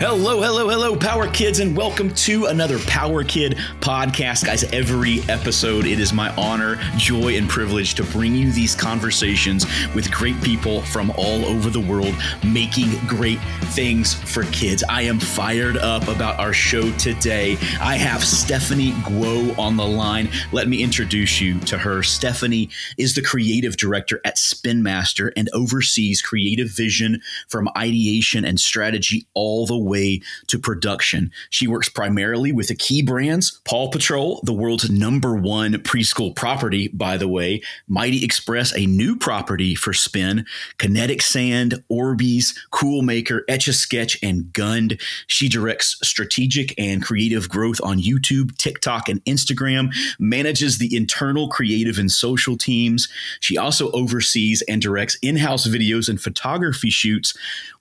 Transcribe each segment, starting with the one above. Hello, hello, hello, Power Kids, and welcome to another Power Kid podcast. Guys, every episode, it is my honor, joy, and privilege to bring you these conversations with great people from all over the world making great things for kids. I am fired up about our show today. I have Stephanie Guo on the line. Let me introduce you to her. Stephanie is the creative director at Spin Master and oversees creative vision from ideation and strategy all the way to production. She works primarily with the key brands, Paw Patrol, the world's #1 preschool property, by the way, Mighty Express, a new property for Spin, Kinetic Sand, Orbeez, Coolmaker, Etch-A-Sketch, and Gund. She directs strategic and creative growth on YouTube, TikTok, and Instagram, manages the internal creative and social teams. She also oversees and directs in-house videos and photography shoots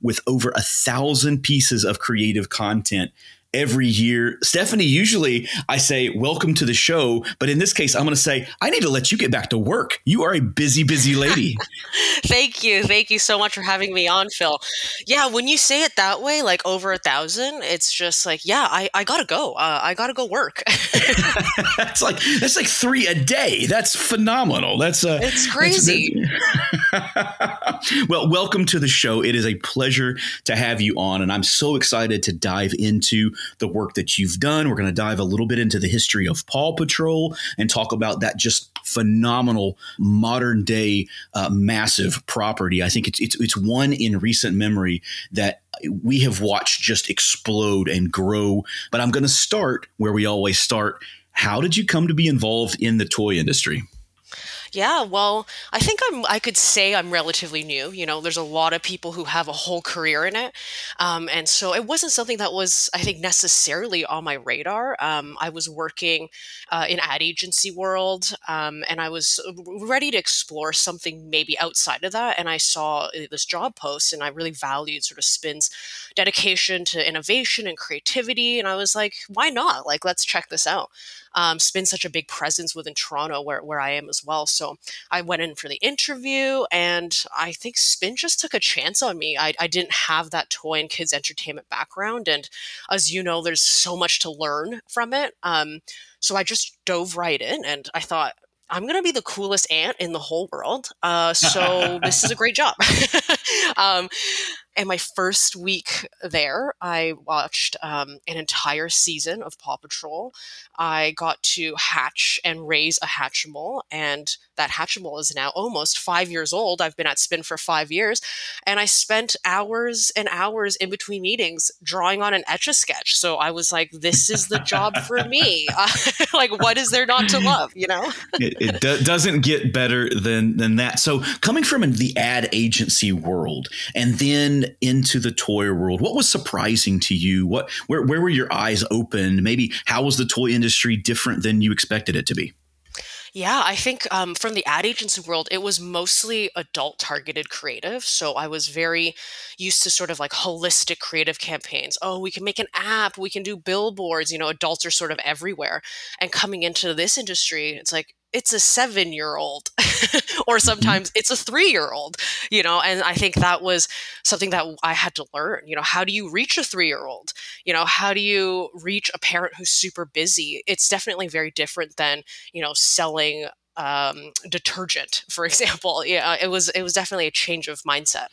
with over 1,000 pieces of creative content every year. Stephanie, usually I say, welcome to the show. But in this case, I'm going to say, I need to let you get back to work. You are a busy, busy lady. Thank you. Thank you so much for having me on, Phil. Yeah, when you say it that way, like over 1,000, it's just like, yeah, I got to go. I got to go work. That's like 3 a day. That's phenomenal. It's crazy. Well, welcome to the show. It is a pleasure to have you on, and I'm so excited to dive into the work that you've done. We're going to dive a little bit into the history of Paw Patrol and talk about that just phenomenal modern day massive property. I think it's one in recent memory that we have watched just explode and grow. But I'm going to start where we always start. How did you come to be involved in the toy industry? Yeah, well, I think I could say I'm relatively new. You know, there's a lot of people who have a whole career in it. And so it wasn't something that was, I think, necessarily on my radar. I was working in ad agency world, and I was ready to explore something maybe outside of that. And I saw this job post, and I really valued sort of Spin's dedication to innovation and creativity. And I was like, why not? Like, let's check this out. Spin's such a big presence within Toronto where I am as well. So I went in for the interview, and I think Spin just took a chance on me. I didn't have that toy and kids entertainment background. And as you know, there's so much to learn from it. So I just dove right in, and I thought, I'm going to be the coolest aunt in the whole world. So this is a great job. And my first week there, I watched an entire season of Paw Patrol. I got to hatch and raise a Hatchimal, and that Hatchimal is now almost 5 years old. I've been at Spin for 5 years, and I spent hours and hours in between meetings drawing on an Etch-A-Sketch. So I was like, this is the job for me. Like, what is there not to love, you know? It doesn't get better than that. So coming from the ad agency world and then into the toy world, what was surprising to you? Where were your eyes opened? Maybe how was the toy industry different than you expected it to be? Yeah, I think from the ad agency world, it was mostly adult targeted creative. So I was very used to sort of like holistic creative campaigns. Oh, we can make an app, we can do billboards, you know, adults are sort of everywhere. And coming into this industry, it's like, it's a 7-year-old or sometimes it's a 3-year-old, you know, and I think that was something that I had to learn. You know, how do you reach a 3-year-old? You know, how do you reach a parent who's super busy? It's definitely very different than, you know, selling detergent, for example. Yeah, it was definitely a change of mindset.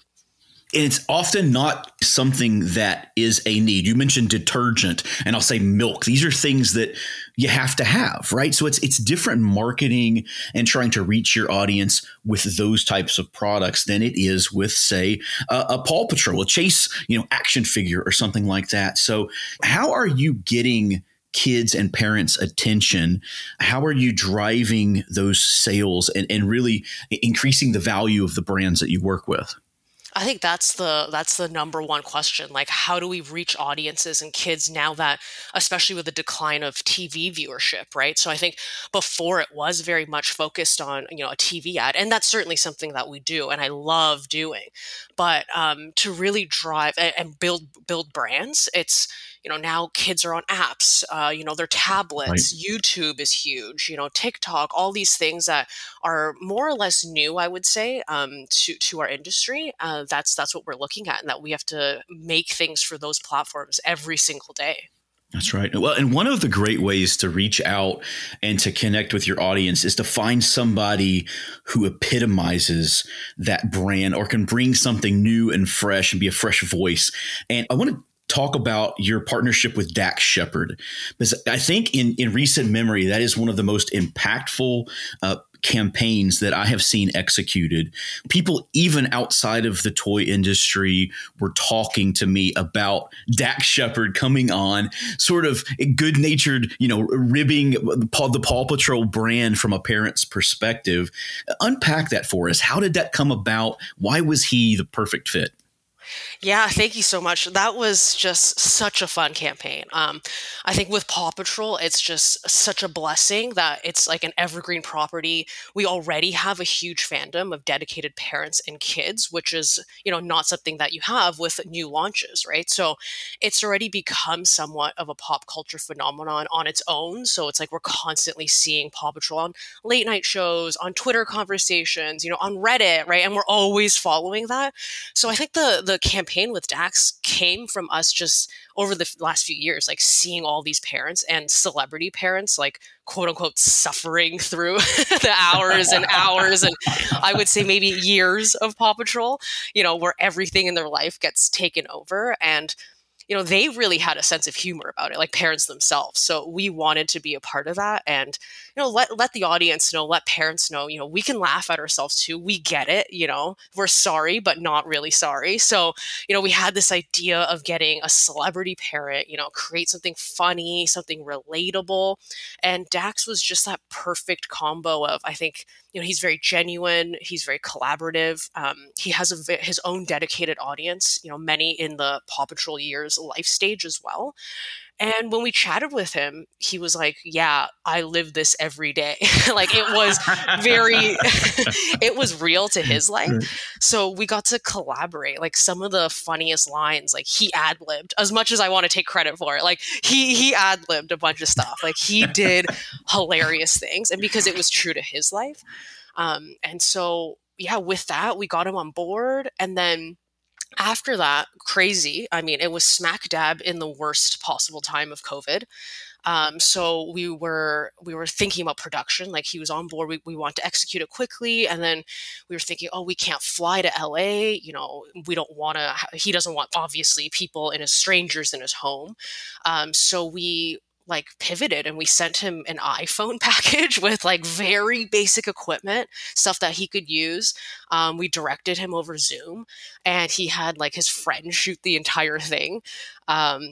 And it's often not something that is a need. You mentioned detergent, and I'll say milk. These are things that you have to have, right? So it's different marketing and trying to reach your audience with those types of products than it is with, say, a Paw Patrol, a Chase, you know, action figure or something like that. So how are you getting kids and parents' attention? How are you driving those sales and really increasing the value of the brands that you work with? I think that's the number one question. Like, how do we reach audiences and kids now that, especially with the decline of TV viewership, right? So I think before it was very much focused on, you know, a TV ad, and that's certainly something that we do and I love doing. But to really drive and build brands, it's you know, now kids are on apps, you know, their tablets, right. YouTube is huge, you know, TikTok, all these things that are more or less new, I would say, to our industry. That's what we're looking at, and that we have to make things for those platforms every single day. That's right. Well, and one of the great ways to reach out and to connect with your audience is to find somebody who epitomizes that brand or can bring something new and fresh and be a fresh voice. And I want to talk about your partnership with Dax Shepard, because I think in recent memory, that is one of the most impactful campaigns that I have seen executed. People even outside of the toy industry were talking to me about Dax Shepard coming on, sort of good-natured, you know, ribbing the Paw Patrol brand from a parent's perspective. Unpack that for us. How did that come about? Why was he the perfect fit? Yeah, thank you so much. That was just such a fun campaign. I think with Paw Patrol, it's just such a blessing that it's like an evergreen property. We already have a huge fandom of dedicated parents and kids, which is, you know, not something that you have with new launches, right? So it's already become somewhat of a pop culture phenomenon on its own. So it's like we're constantly seeing Paw Patrol on late night shows, on Twitter conversations, you know, on Reddit, right? And we're always following that. So I think the campaign with Dax came from us just over the last few years, like seeing all these parents and celebrity parents, like quote unquote, suffering through the hours and hours. And I would say maybe years of Paw Patrol, you know, where everything in their life gets taken over. And, you know, they really had a sense of humor about it, like parents themselves. So we wanted to be a part of that and, you know, let the audience know, let parents know, you know, we can laugh at ourselves too. We get it, you know, we're sorry, but not really sorry. So, you know, we had this idea of getting a celebrity parent, you know, create something funny, something relatable. And Dax was just that perfect combo of, I think, you know, he's very genuine. He's very collaborative. He has his own dedicated audience, you know, many in the Paw Patrol years life stage as well. And when we chatted with him, he was like, yeah, I live this every day. Like it was very, it was real to his life. So we got to collaborate, like some of the funniest lines, like he ad-libbed, as much as I want to take credit for it. Like he ad-libbed a bunch of stuff. Like he did hilarious things. And because it was true to his life. And so, yeah, with that, we got him on board. And then after that, crazy. I mean, it was smack dab in the worst possible time of COVID. So we were thinking about production, like he was on board, we want to execute it quickly. And then we were thinking, oh, we can't fly to LA. You know, we don't want to, he doesn't want obviously people and his strangers in his home. So we like pivoted and we sent him an iPhone package with like very basic equipment, stuff that he could use. We directed him over Zoom and he had like his friend shoot the entire thing.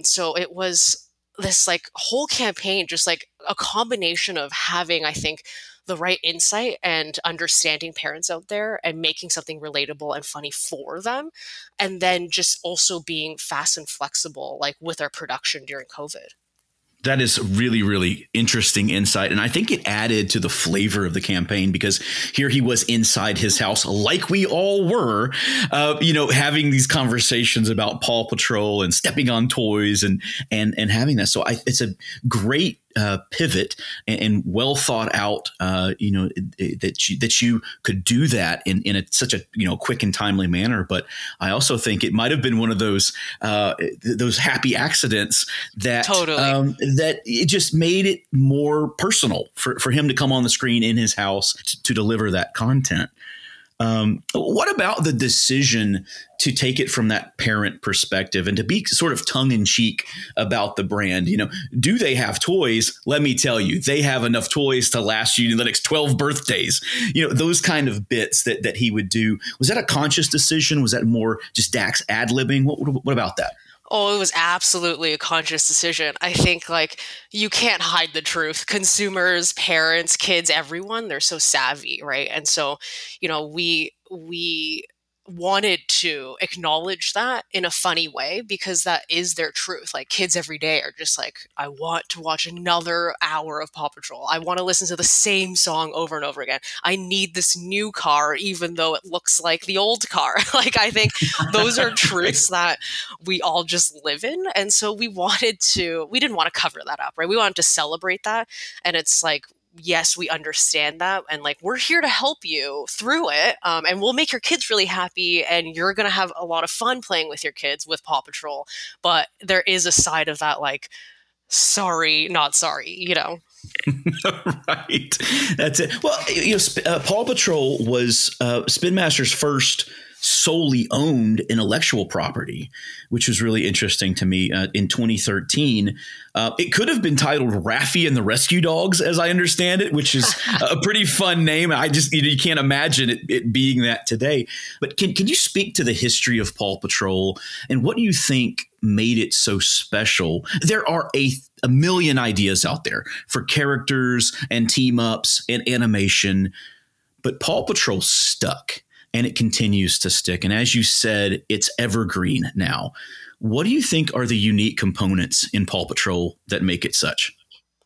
So it was this like whole campaign, just like a combination of having, I think, the right insight and understanding parents out there and making something relatable and funny for them. And then just also being fast and flexible, like with our production during COVID. That is really, really interesting insight. And I think it added to the flavor of the campaign because here he was inside his house, like we all were, you know, having these conversations about Paw Patrol and stepping on toys and having that. So it's a great pivot and well thought out, you know, that you could do that in such a, you know, quick and timely manner. But I also think it might have been one of those happy accidents that totally. That it just made it more personal for him to come on the screen in his house to deliver that content. What about the decision to take it from that parent perspective and to be sort of tongue in cheek about the brand? You know, do they have toys? Let me tell you, they have enough toys to last you the next 12 birthdays. You know, those kind of bits that he would do. Was that a conscious decision? Was that more just Dax ad-libbing? What about that? Oh, it was absolutely a conscious decision. I think like you can't hide the truth. Consumers, parents, kids, everyone, they're so savvy, right? And so, you know, we wanted to acknowledge that in a funny way, because that is their truth. Like, kids every day are just like, I want to watch another hour of Paw Patrol. I want to listen to the same song over and over again. I need this new car, even though it looks like the old car. Like, I think those are truths that we all just live in. And so we didn't want to cover that up, right? We wanted to celebrate that. And it's like, yes, we understand that. And like, we're here to help you through it. And we'll make your kids really happy. And you're going to have a lot of fun playing with your kids with Paw Patrol. But there is a side of that, like, sorry, not sorry, you know? Right. That's it. Well, you know, Paw Patrol was Spin Master's first solely owned intellectual property, which was really interesting to me. In 2013, it could have been titled Raffi and the Rescue Dogs, as I understand it, which is a pretty fun name. I just you can't imagine it being that today. But can you speak to the history of Paw Patrol and what do you think made it so special? There are a million ideas out there for characters and team ups and animation, but Paw Patrol stuck. And it continues to stick. And as you said, it's evergreen now. What do you think are the unique components in Paw Patrol that make it such?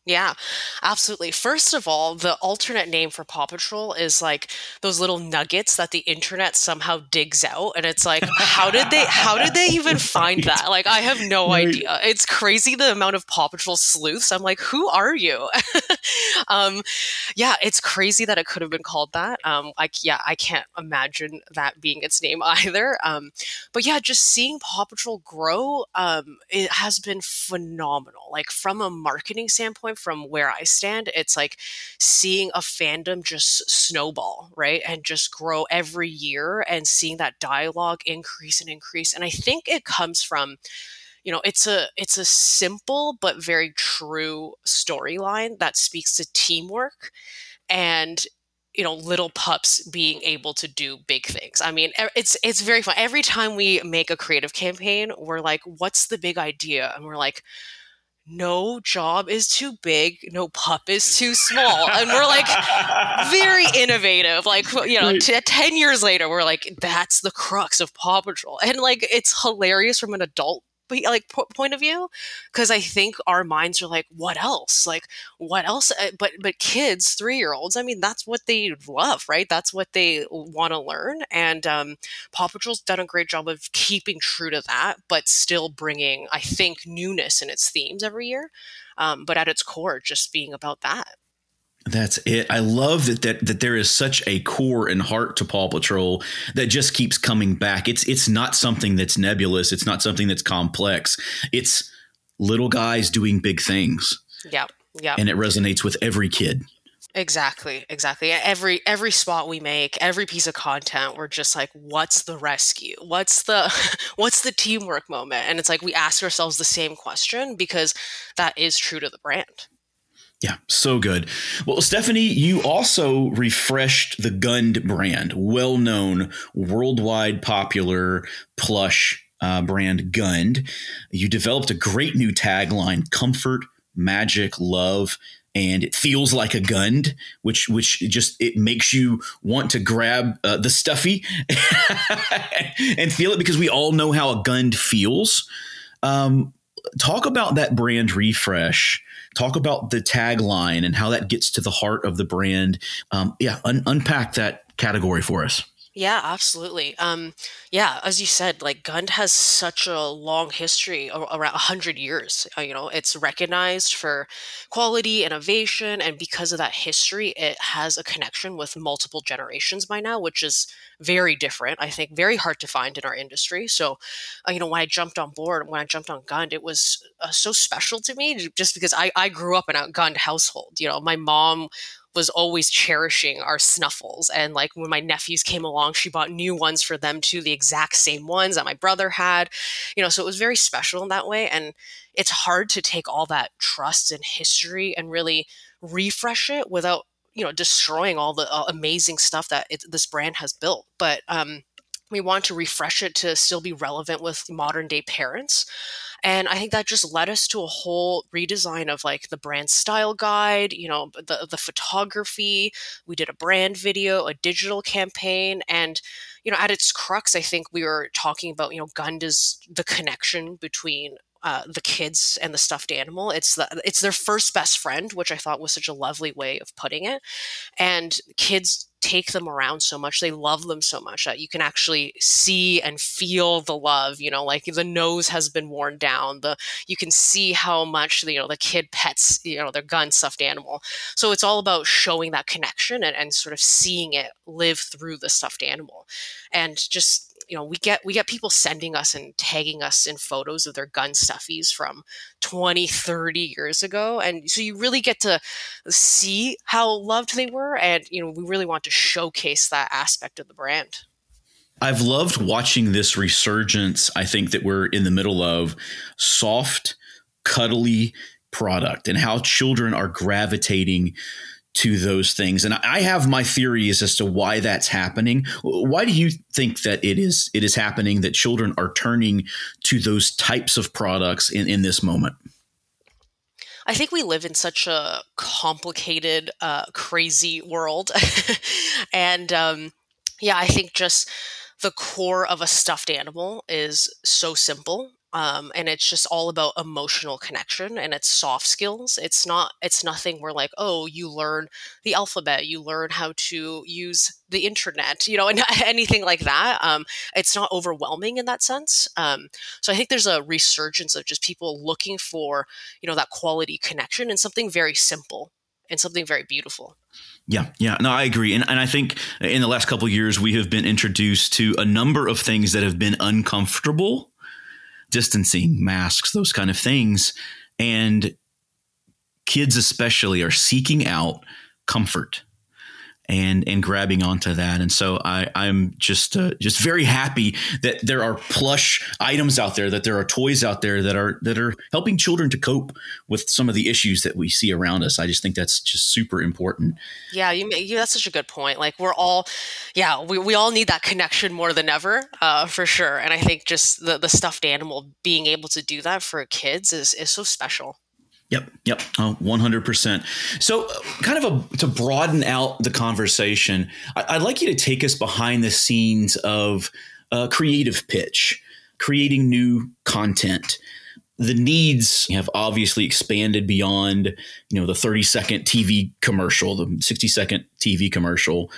Yeah, absolutely. First of all, the alternate name for Paw Patrol is like those little nuggets that the internet somehow digs out. And it's like, how did they even find that? Like, I have no idea. It's crazy the amount of Paw Patrol sleuths. I'm like, who are you? Yeah, it's crazy that it could have been called that. I can't imagine that being its name either. But yeah, just seeing Paw Patrol grow, it has been phenomenal. Like, from a marketing standpoint, from where I stand, it's like seeing a fandom just snowball, right? And just grow every year and seeing that dialogue increase and increase. And I think it comes from, you know, it's a simple but very true storyline that speaks to teamwork and, you know, little pups being able to do big things. I mean, it's very fun. Every time we make a creative campaign, we're like, what's the big idea? And we're like, no job is too big, no pup is too small. And we're like, very innovative. Like, you know, 10 years later, we're like, that's the crux of Paw Patrol. And like, it's hilarious from an adult like point of view, because I think our minds are like, what else? Like, what else? But kids, 3-year-olds, I mean, that's what they love, right? That's what they want to learn. And Paw Patrol's done a great job of keeping true to that, but still bringing, I think, newness in its themes every year. But at its core, just being about that. That's it. I love that there is such a core and heart to Paw Patrol that just keeps coming back. It's not something that's nebulous. It's not something that's complex. It's little guys doing big things. Yeah. And it resonates with every kid. Exactly. Every spot we make, every piece of content, we're just like, what's the rescue? What's the teamwork moment? And it's like we ask ourselves the same question because that is true to the brand. Yeah, so good. Well, Stephanie, you also refreshed the Gund brand, well-known, worldwide popular plush brand Gund. You developed a great new tagline, comfort, magic, love, and it feels like a Gund, which just it makes you want to grab the stuffy and feel it, because we all know how a Gund feels. Talk about that brand refresh. Talk about the tagline and how that gets to the heart of the brand. Unpack that category for us. Yeah, absolutely. As you said, like, Gund has such a long history, around 100 years. You know, it's recognized for quality, innovation, and because of that history, it has a connection with multiple generations by now, which is very different, I think, very hard to find in our industry. So, you know, when I jumped on Gund, it was so special to me just because I grew up in a Gund household. You know, my mom was always cherishing our snuffles. And like when my nephews came along, she bought new ones for them too, the exact same ones that my brother had, you know, so it was very special in that way. And it's hard to take all that trust and history and really refresh it without, you know, destroying all the amazing stuff that this brand has built. But we want to refresh it to still be relevant with modern day parents And I think that just led us to a whole redesign of like the brand style guide, you know, the photography. We did a brand video, a digital campaign, and, you know, at its crux, I think we were talking about, you know, Gund is the connection between the kids and the stuffed animal. It's their first best friend, which I thought was such a lovely way of putting it. And kids take them around so much, they love them so much that you can actually see and feel the love, you know, like the nose has been worn down, you can see how much, you know, the kid pets, you know, their Gund stuffed animal. So it's all about showing that connection and sort of seeing it live through the stuffed animal. And just, you know, we get people sending us and tagging us in photos of their Gund stuffies from 20, 30 years ago. And so you really get to see how loved they were. And, you know, we really want to showcase that aspect of the brand. I've loved watching this resurgence, I think, that we're in the middle of soft, cuddly product and how children are gravitating to those things. And I have my theories as to why that's happening. Why do you think that it is happening, that children are turning to those types of products in this moment? I think we live in such a complicated, crazy world. And yeah, I think just the core of a stuffed animal is so simple. And it's just all about emotional connection, and it's soft skills. It's nothing where like, oh, you learn the alphabet, you learn how to use the internet, you know, and anything like that. It's not overwhelming in that sense. So I think there's a resurgence of just people looking for, you know, that quality connection and something very simple and something very beautiful. Yeah. No, I agree. And I think in the last couple of years, we have been introduced to a number of things that have been uncomfortable. Distancing, masks, those kind of things. And kids especially are seeking out comfort and grabbing onto that. And so I'm just very happy that there are plush items out there, that there are toys out there that are helping children to cope with some of the issues that we see around us. I just think that's just super important. Yeah, that's such a good point. Like we're all, yeah, we all need that connection more than ever, for sure. And I think just the stuffed animal being able to do that for kids is so special. Yep. 100%. So kind of to broaden out the conversation, I'd like you to take us behind the scenes of creative pitch, creating new content. The needs have obviously expanded beyond, you know, the 30-second TV commercial, the 60-second TV commercial.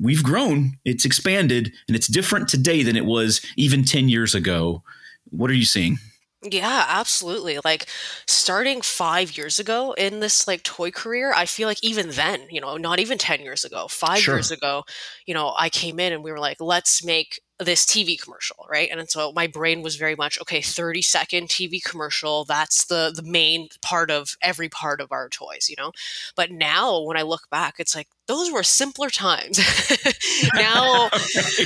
We've grown, it's expanded, and it's different today than it was even 10 years ago. What are you seeing? Yeah, absolutely. Like starting 5 years ago in this like toy career, I feel like even then, you know, not even 10 years ago, five years ago, you know, I came in and we were like, let's make this TV commercial, right? And so my brain was very much, okay, 30-second TV commercial, that's the main part of every part of our toys, you know? But now when I look back, it's like, those were simpler times. Now,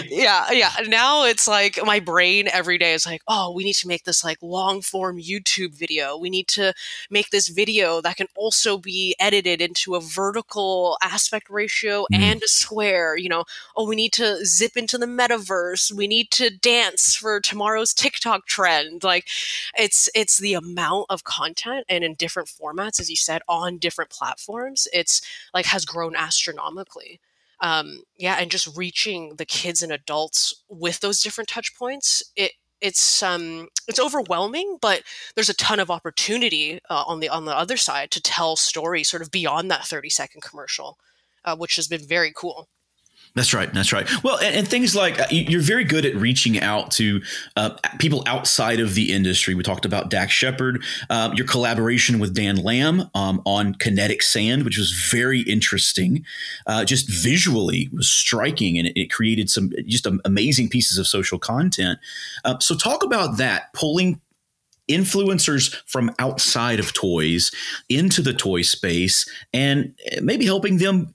yeah. Now it's like my brain every day is like, oh, we need to make this like long form YouTube video. We need to make this video that can also be edited into a vertical aspect ratio and a square, you know, oh, we need to zip into the metaverse. We need to dance for tomorrow's TikTok trend. Like it's the amount of content and in different formats, as you said, on different platforms, it's like has grown astronomically. And just reaching the kids and adults with those different touch points, it's overwhelming, but there's a ton of opportunity on the other side to tell stories sort of beyond that 30-second commercial, which has been very cool. That's right. Well, and things like you're very good at reaching out to people outside of the industry. We talked about Dax Shepard, your collaboration with Dan Lam on Kinetic Sand, which was very interesting. Just visually was striking, and it created some just amazing pieces of social content. So talk about that, pulling influencers from outside of toys into the toy space and maybe helping them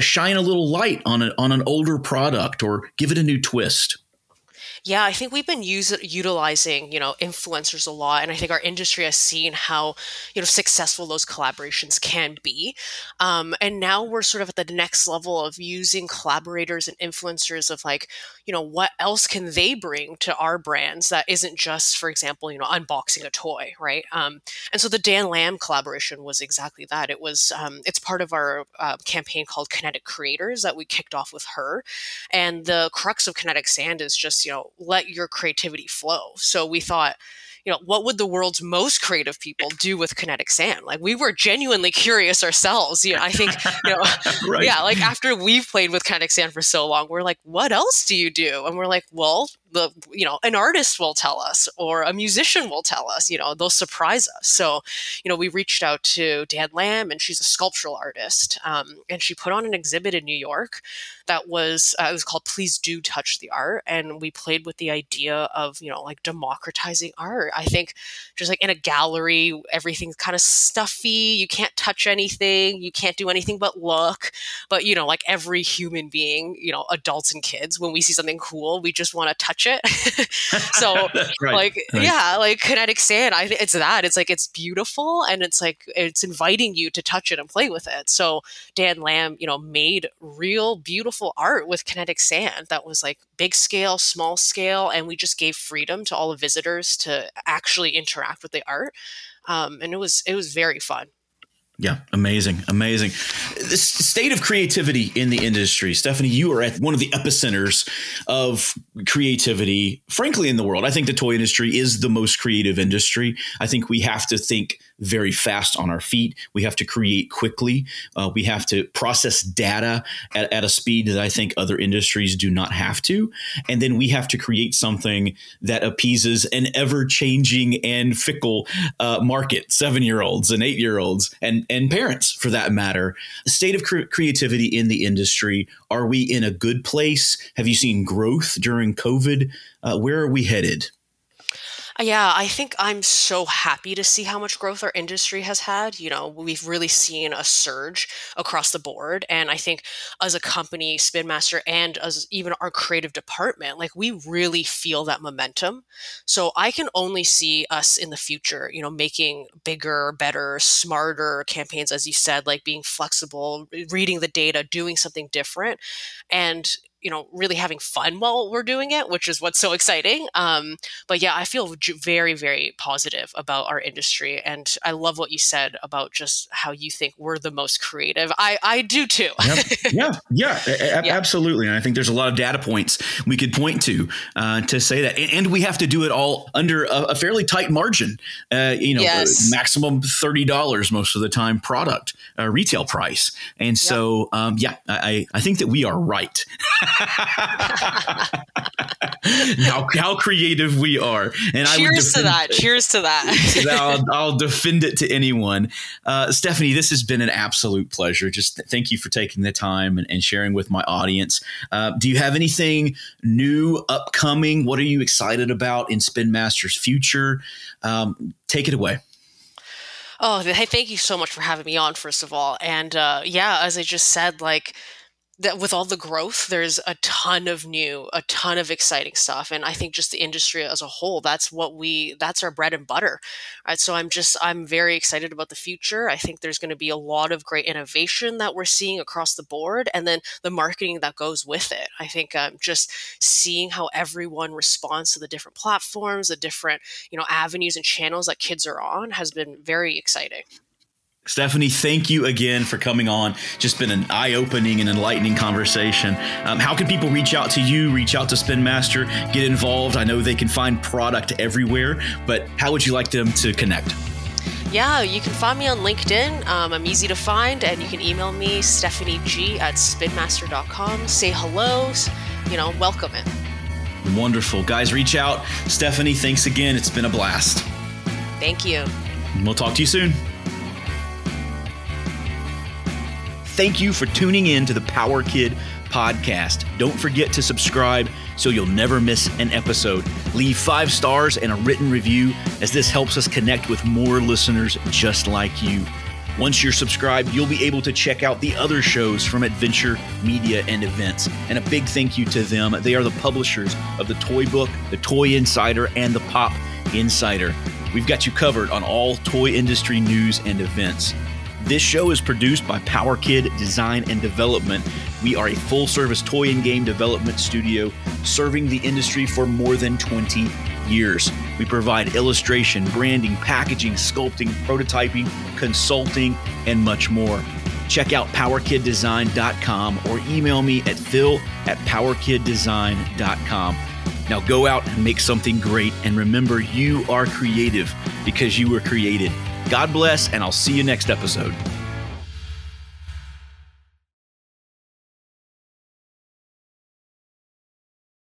shine a little light on an older product or give it a new twist. Yeah, I think we've been utilizing, influencers a lot. And I think our industry has seen how, successful those collaborations can be. And now we're sort of at the next level of using collaborators and influencers of what else can they bring to our brands that isn't just, for example, unboxing a toy, right? And so the Dan Lam collaboration was exactly that. It was, it's part of our campaign called Kinetic Creators that we kicked off with her. And the crux of Kinetic Sand is just, let your creativity flow. So we thought, what would the world's most creative people do with Kinetic Sand? Like, we were genuinely curious ourselves. I think, right. Yeah, after we've played with Kinetic Sand for so long, we're like, what else do you do? And we're like, well, an artist will tell us, or a musician will tell us, they'll surprise us. So, we reached out to Dan Lam, and she's a sculptural artist. And she put on an exhibit in New York that was, it was called Please Do Touch the Art. And we played with the idea of, democratizing art. I think just in a gallery, everything's kind of stuffy. You can't touch anything. You can't do anything but look. But, every human being, adults and kids, when we see something cool, we just want to touch it. So right. Yeah, Kinetic Sand, it's beautiful, and it's inviting you to touch it and play with it. So Dan Lam, made real beautiful art with Kinetic Sand that was big scale, small scale, and we just gave freedom to all the visitors to actually interact with the art. And it was very fun. Yeah. Amazing. The state of creativity in the industry. Stephanie, you are at one of the epicenters of creativity, frankly, in the world. I think the toy industry is the most creative industry. I think we have to think very fast on our feet. We have to create quickly. We have to process data at a speed that I think other industries do not have to. And then we have to create something that appeases an ever-changing and fickle market, 7-year-olds and 8-year-olds and parents, for that matter. The state of creativity in the industry. Are we in a good place? Have you seen growth during COVID? Where are we headed? Yeah, I think I'm so happy to see how much growth our industry has had. We've really seen a surge across the board. And I think as a company, Spin Master, and as even our creative department, we really feel that momentum. So I can only see us in the future, making bigger, better, smarter campaigns, as you said, being flexible, reading the data, doing something different. And really having fun while we're doing it, which is what's so exciting. But yeah, I feel very, very positive about our industry. And I love what you said about just how you think we're the most creative. I do too. Yeah, absolutely. And I think there's a lot of data points we could point to say that. And we have to do it all under a fairly tight margin, yes. Maximum $30 most of the time product, retail price. And so, I think that we are right. How creative we are. And Cheers to that. I'll defend it to anyone. Stephanie, this has been an absolute pleasure. Just thank you for taking the time and sharing with my audience. Do you have anything new, upcoming? What are you excited about in Spin Master's future? Take it away. Oh, hey, thank you so much for having me on, first of all. And as I just said, that with all the growth, there's a ton of exciting stuff. And I think just the industry as a whole, that's our bread and butter. Right? So I'm very excited about the future. I think there's going to be a lot of great innovation that we're seeing across the board, and then the marketing that goes with it. I think just seeing how everyone responds to the different platforms, the different, avenues and channels that kids are on has been very exciting. Stephanie, thank you again for coming on. Just been an eye-opening and enlightening conversation. How can people reach out to you, reach out to Spin Master, get involved? I know they can find product everywhere, but how would you like them to connect? Yeah, you can find me on LinkedIn. I'm easy to find, and you can email me, stephanieg@spinmaster.com. Say hello, welcome it. Wonderful. Guys, reach out. Stephanie, thanks again. It's been a blast. Thank you. And we'll talk to you soon. Thank you for tuning in to the Power Kid podcast. Don't forget to subscribe so you'll never miss an episode. Leave 5 stars and a written review, as this helps us connect with more listeners just like you. Once you're subscribed, you'll be able to check out the other shows from Adventure Media and Events. And a big thank you to them. They are the publishers of the Toy Book, the Toy Insider, and the Pop Insider. We've got you covered on all toy industry news and events. This show is produced by Power Kid Design and Development. We are a full-service toy and game development studio serving the industry for more than 20 years. We provide illustration, branding, packaging, sculpting, prototyping, consulting, and much more. Check out powerkiddesign.com or email me at phil@powerkiddesign.com. Now go out and make something great, and remember, you are creative because you were created. God bless, and I'll see you next episode.